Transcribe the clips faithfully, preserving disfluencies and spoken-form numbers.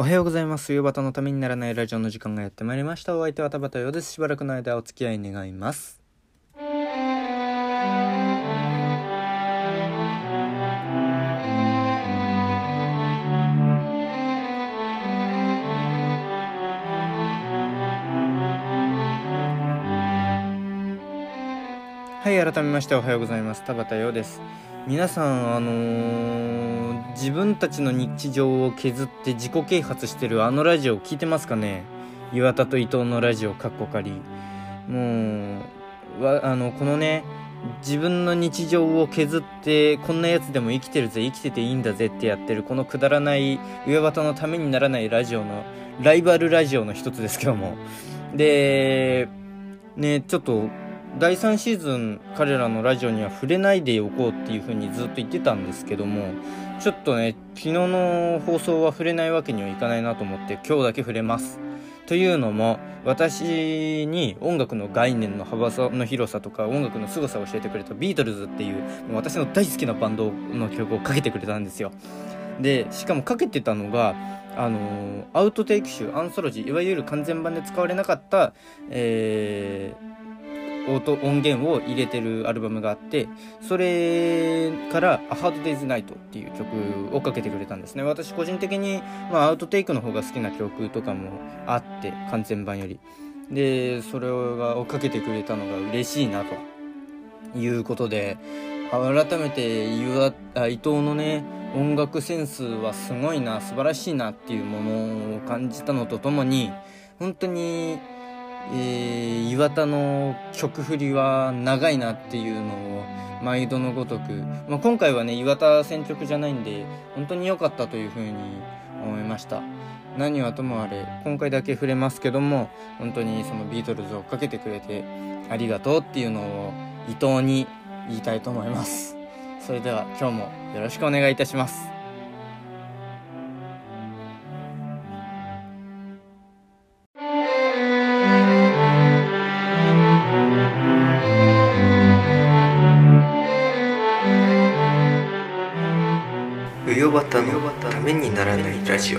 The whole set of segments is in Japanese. おはようございます。夕方のためにならないラジオの時間がやってまいりました。お相手は田畑洋です。しばらくの間お付き合い願います。はい、改めましておはようございます。田畑洋です。皆さん、あのー、自分たちの日常を削って自己啓発してるあのラジオ聞いてますかね。岩田と伊藤のラジオかっこかり。もうわあのこのね、自分の日常を削ってこんなやつでも生きてるぜ、生きてていいんだぜってやってるこのくだらない岩田のためにならないラジオのライバルラジオの一つですけども、でね、ちょっとだいさんシーズン彼らのラジオには触れないでおこうっていう風にずっと言ってたんですけども、ちょっとね、昨日の放送は触れないわけにはいかないなと思って今日だけ触れます。というのも、私に音楽の概念の幅の広さとか音楽の凄さを教えてくれたビートルズっていう私の大好きなバンドの曲をかけてくれたんですよ。でしかもかけてたのがあのアウトテイク集、アンソロジー、いわゆる完全版で使われなかったえー音源を入れてるアルバムがあって、それからA Hard Day's Nightっていう曲をかけてくれたんですね。私個人的に、まあ、アウトテイクの方が好きな曲とかもあって、完全版よりでそれをかけてくれたのが嬉しいなということで、改めて岩伊藤のね、音楽センスはすごいな、素晴らしいなっていうものを感じたのとともに、本当にえー、岩田の曲振りは長いなっていうのを毎度のごとく、まあ、今回はね岩田選曲じゃないんで本当に良かったというふうに思いました。何はともあれ今回だけ触れますけども、本当にそのビートルズをかけてくれてありがとうっていうのを伊藤に言いたいと思います。それでは今日もよろしくお願いいたします。ためにならないラジオ。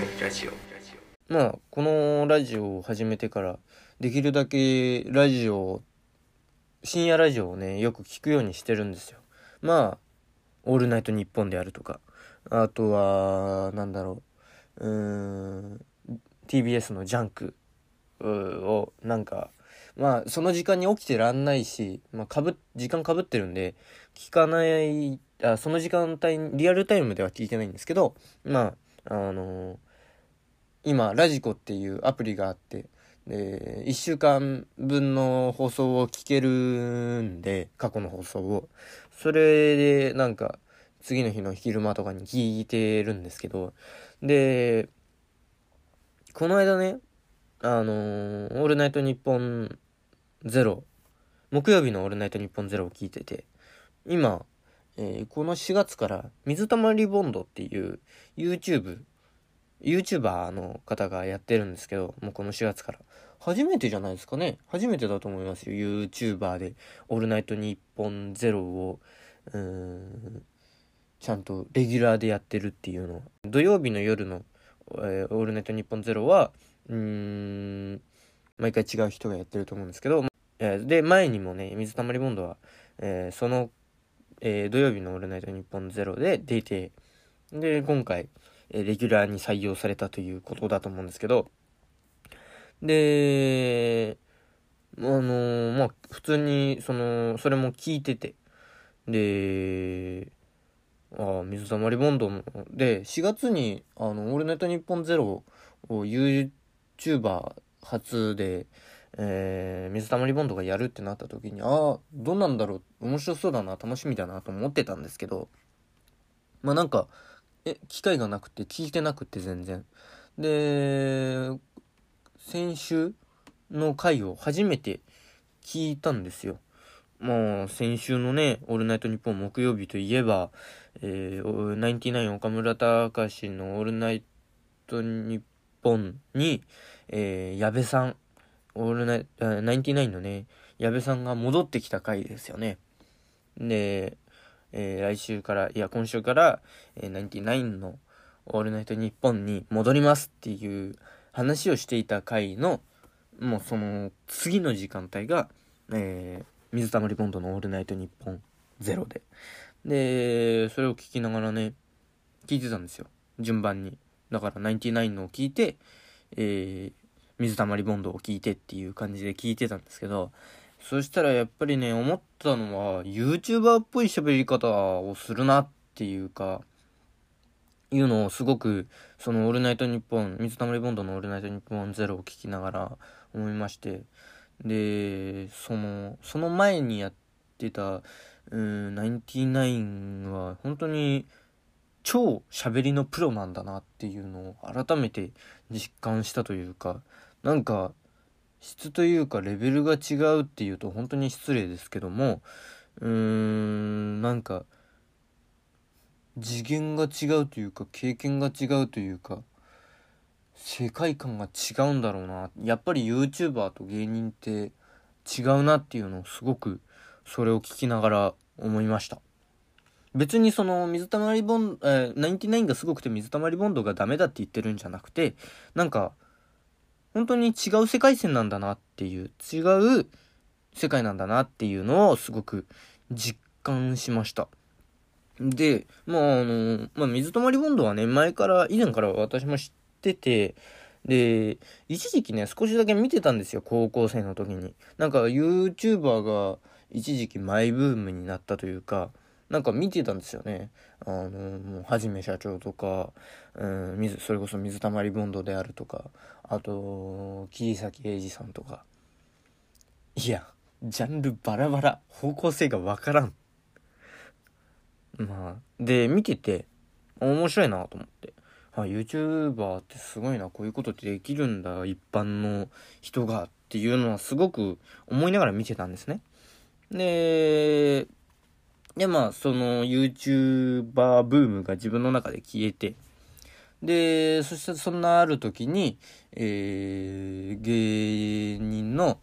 まあこのラジオを始めてからできるだけラジオ、深夜ラジオをねよく聞くようにしてるんですよ。まあオールナイトニッポンであるとか、あとはなんだろう、うーん ティービーエス のジャンクをなんか、まあその時間に起きてらんないし、まあ、かぶ時間かぶってるんで聞かない。あその時間帯にリアルタイムでは聞いてないんですけど、まああのー、今ラジコっていうアプリがあって、でいっしゅうかんぶんの放送を聞けるんで、過去の放送をそれでなんか次の日の昼間とかに聞いてるんですけど、でこの間ね、あのー、オールナイトニッポンゼロ、木曜日のオールナイトニッポンゼロを聞いてて、今えー、このしがつから水溜りボンドっていう YouTube、YouTuber の方がやってるんですけど、もうこのしがつから初めてじゃないですかね。初めてだと思いますよ。YouTuber でオールナイトニッポンゼロをうーんちゃんとレギュラーでやってるっていうのは。土曜日の夜の、えー、オールナイトニッポンゼロはうーん毎回違う人がやってると思うんですけど、えー、で前にもね水溜りボンドは、えー、そのえー、土曜日のオールナイトニッポンゼロで出て、で今回、えー、レギュラーに採用されたということだと思うんですけど、であのー、まあ普通にそのそれも聞いてて、であ水溜りボンドもでしがつにあのオールナイトニッポンゼロを YouTuber 初でえー、水溜りボンドがやるってなった時に、ああどうなんだろう、面白そうだな、楽しみだなと思ってたんですけど、まあなんかえ機会がなくて聞いてなくて全然で、先週の回を初めて聞いたんですよ。もう先週のねオールナイトニッポン木曜日といえば、えー、ナインティナイン岡村隆史のオールナイトニッポンに、えー、矢部さんオールナイトナインティナインのね矢部さんが戻ってきた回ですよね。で、えー、来週からいや今週からナインティナインのオールナイトニッポンに戻りますっていう話をしていた回のもうその次の時間帯が、えー、水溜りボンドのオールナイトニッポンゼロで、でそれを聞きながらね聞いてたんですよ、順番に。だからナインティナインのを聞いて、えー、水溜りボンドを聞いてっていう感じで聞いてたんですけど、そしたらやっぱりね思ったのは YouTuber っぽい喋り方をするなっていうかいうのをすごくそのオールナイトニッポン水溜りボンドのオールナイトニッポンゼロを聞きながら思いまして、でそのその前にやってたナインティナインは本当に超喋りのプロなんだなっていうのを改めて実感したというか、なんか質というかレベルが違うっていうと本当に失礼ですけども、うーんなんか次元が違うというか経験が違うというか世界観が違うんだろうな、やっぱり YouTuber と芸人って違うなっていうのをすごくそれを聞きながら思いました。別にその水溜りボンド、えー、きゅうじゅうきゅうがすごくて水溜りボンドがダメだって言ってるんじゃなくて、なんか本当に違う世界線なんだなっていう、違う世界なんだなっていうのをすごく実感しました。で、まああのまあ、水溜りボンドはね前から以前から私も知ってて、で一時期ね少しだけ見てたんですよ、高校生の時に。なんか YouTuber が一時期マイブームになったというか、なんか見てたんですよね。あのもうはじめ社長とか、うん、水それこそ水溜りボンドであるとか、あと桐崎英二さんとか、いやジャンルバラバラ、方向性がわからんまあで見てて面白いなと思って、あ YouTuber ってすごいな、こういうことってできるんだ一般の人がっていうのはすごく思いながら見てたんですね。ででまあその YouTuber ブームが自分の中で消えて、でそしてそんなある時に、えー、芸人の、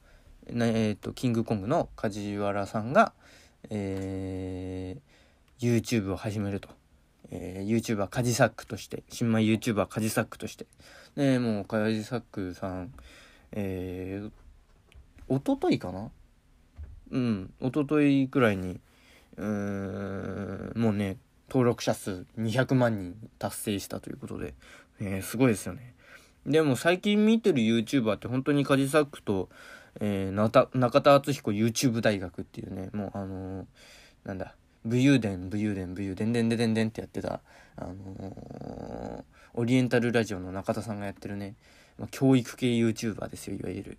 えー、とキングコングの梶原さんが、えー、YouTube を始めると、えー、YouTuber カジサックとして新米 YouTuber カジサックとして、でもうカジサックさん、えー、おとといかなうんおとといくらいにうーんもうね登録者数にひゃくまんにん達成したということで、えー、すごいですよね。でも最近見てる YouTuber って本当にカジサックと、えー、なた中田敦彦 YouTube 大学っていうね、もうあのー、なんだ武勇伝武勇伝武勇伝でんでんでんでんってやってた、あのー、オリエンタルラジオの中田さんがやってるね、まあ、教育系 YouTuber ですよいわゆる。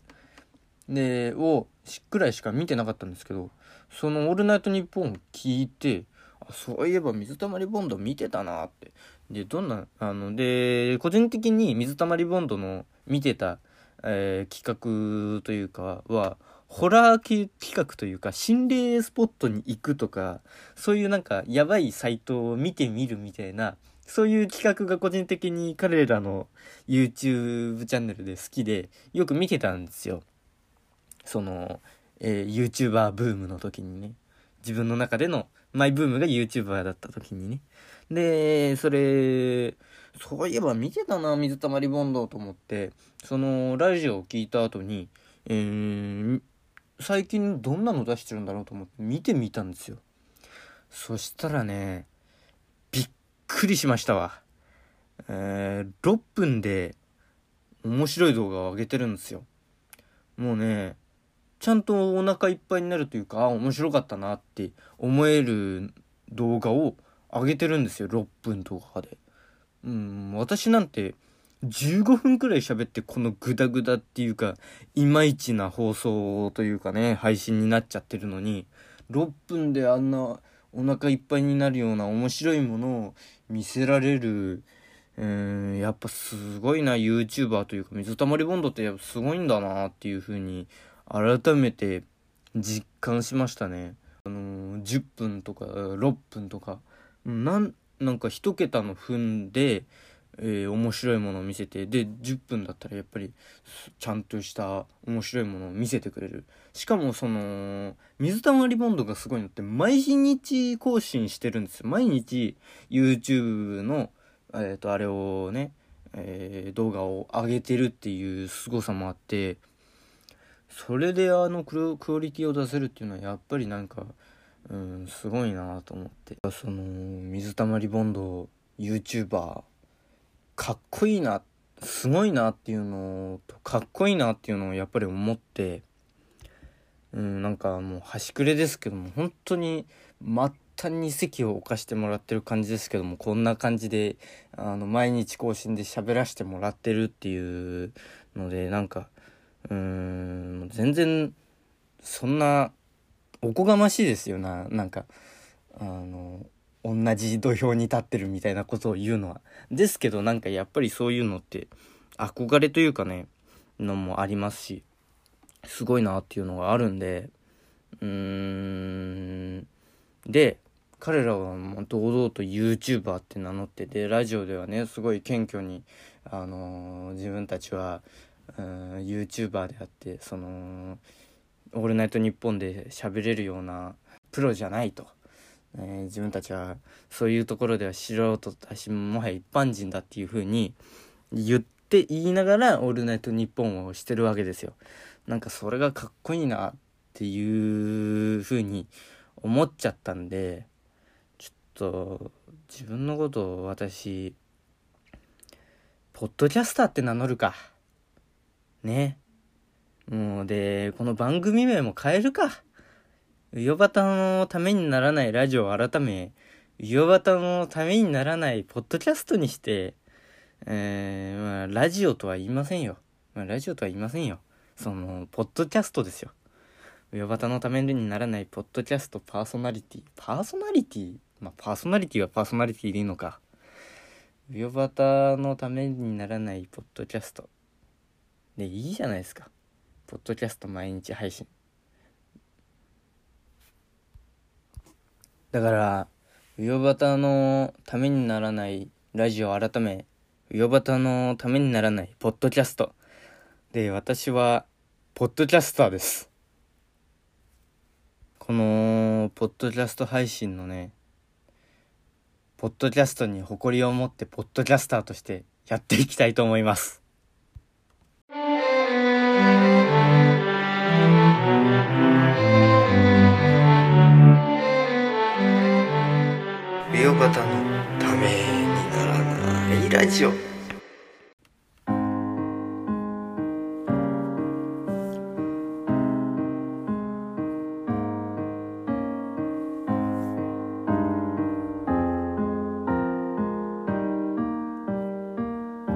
でをしっくらいしか見てなかったんですけど、そのオールナイトニッポンを聞いて、あそういえば水溜りボンド見てたなって。でどんなあので個人的に水溜りボンドの見てた、えー、企画というかはホラー系企画というか、心霊スポットに行くとかそういうなんかやばいサイトを見てみるみたいな、そういう企画が個人的に彼らの YouTube チャンネルで好きでよく見てたんですよ、その、えー、YouTuber ブームの時にね。自分の中でのマイブームが YouTuber だった時にね。でそれそういえば見てたな水溜りボンドと思って、そのラジオを聞いた後に、えー、最近どんなの出してるんだろうと思って見てみたんですよ。そしたらねびっくりしましたわ、えー、ろっぷんで面白い動画を上げてるんですよ。もうねちゃんとお腹いっぱいになるというか、あ面白かったなって思える動画を上げてるんですよ、ろっぷんとかで。うん私なんてじゅうごふんくらい喋ってこのグダグダっていうかいまいちな放送というかね配信になっちゃってるのに、ろっぷんであんなお腹いっぱいになるような面白いものを見せられる、えー、やっぱすごいな YouTuber というか水溜りボンドってやっぱすごいんだなっていう風に改めて実感しましたね。あのー、じゅっぷんとかろっぷんとかなん、なんか一桁の分で、えー、面白いものを見せて、でじゅっぷんだったらやっぱりちゃんとした面白いものを見せてくれる。しかもその水溜りボンドがすごいのって毎日更新してるんですよ。毎日 YouTube のえー、とあれをね、えー、動画を上げてるっていう凄さもあって、それであのクオリティを出せるっていうのはやっぱりなんか、うん、すごいなと思って、その水たまりボンド YouTuber かっこいいな、すごいなっていうのとかっこいいなっていうのをやっぱり思って、うん、なんかもう端くれですけども、本当に全単に席を置かしてもらってる感じですけども、こんな感じであの毎日更新で喋らせてもらってるっていうので、なんかうーん全然そんなおこがましいですよな、なんかあの同じ土俵に立ってるみたいなことを言うのはですけど、なんかやっぱりそういうのって憧れというかねのもありますし、すごいなっていうのがあるんで、うーんで彼らは堂々と YouTuber って名乗ってて、ラジオではねすごい謙虚に、あのー、自分たちはうーん YouTuber であって、そのオールナイトニッポンで喋れるようなプロじゃないと、えー、自分たちはそういうところでは素人だし、もはや一般人だっていう風に言って言いながらオールナイトニッポンをしてるわけですよ。なんかそれがかっこいいなっていう風に思っちゃったんで、ちょっと自分のことを私ポッドキャスターって名乗るかね、もうでこの番組名も変えるか、うよばたのためにならないラジオを改め、うよばたのためにならないポッドキャストにして、えーまあ、ラジオとは言いませんよ、まあ、ラジオとは言いませんよ、そのポッドキャストですよ。うよばたのためにならないポッドキャストパーソナリティパーソナリティまあパーソナリティはパーソナリティでいいのか。うよばたのためにならないポッドキャストでいいじゃないですか。ポッドキャスト毎日配信だから、うよばたのためにならないラジオ改め、うよばたのためにならないポッドキャストで私はポッドキャスターです。このポッドキャスト配信のね、ポッドキャストに誇りを持ってポッドキャスターとしてやっていきたいと思います。美容型のためにならないラジオ。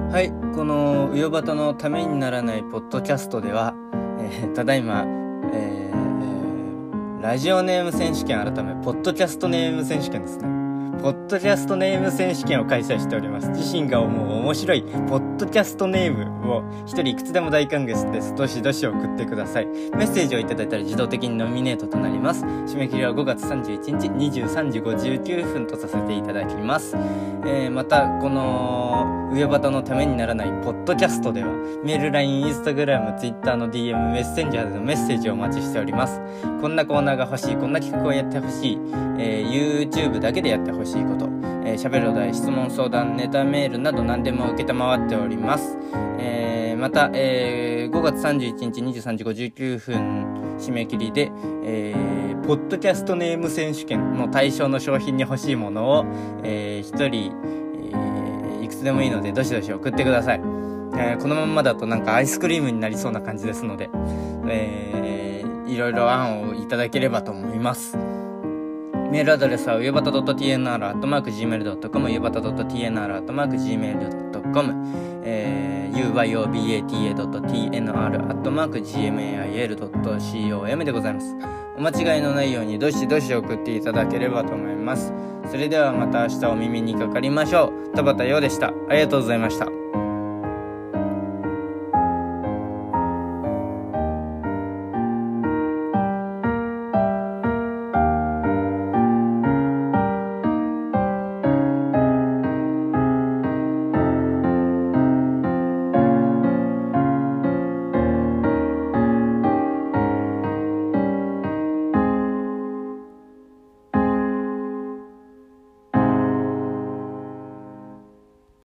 はい、このうよばたのためにならないポッドキャストでは、えー、ただいま、えー、ラジオネーム選手権改めポッドキャストネーム選手権ですね、ポッドキャストネーム選手権を開催しております。自身が思う面白いポッドキャストネームを一人いくつでも大歓迎です。どしどし送ってください。メッセージをいただいたら自動的にノミネートとなります。締め切りはごがつさんじゅういちにちにじゅうさんじごじゅうきゅうふんとさせていただきます。えー、またこのうよばたのためにならないポッドキャストではメール、ライン、インスタグラム、ツイッターの ディーエム、メッセンジャーでのメッセージをお待ちしております。こんなコーナーが欲しい、こんな企画をやってほしい、えー、YouTube だけでやってほしいこと、えー、しゃべるお題、質問、相談、ネタメールなど何でも承っております。えー、また、えー、ごがつさんじゅういちにちにじゅうさんじごじゅうきゅうふん締め切りで、えー、ポッドキャストネーム選手権の対象の商品に欲しいものを、えー、ひとり、えーいくつでもいいのでどしどし送ってください。えー、このまんまだとなんかアイスクリームになりそうな感じですので、えー、いろいろ案をいただければと思います。メールアドレスはうよばた ドットティーエヌアールアットマークジーメールドットコム うよばた ドットティーエヌアールアットマークジーメールドットコム、えー、ユーワイオービーエーティーエードットティーエヌアールアットマークジーメールドットコム でございます。お間違いのないようにどしどし送っていただければと思います。それではまた明日お耳にかかりましょう。田畑陽でした。ありがとうございました。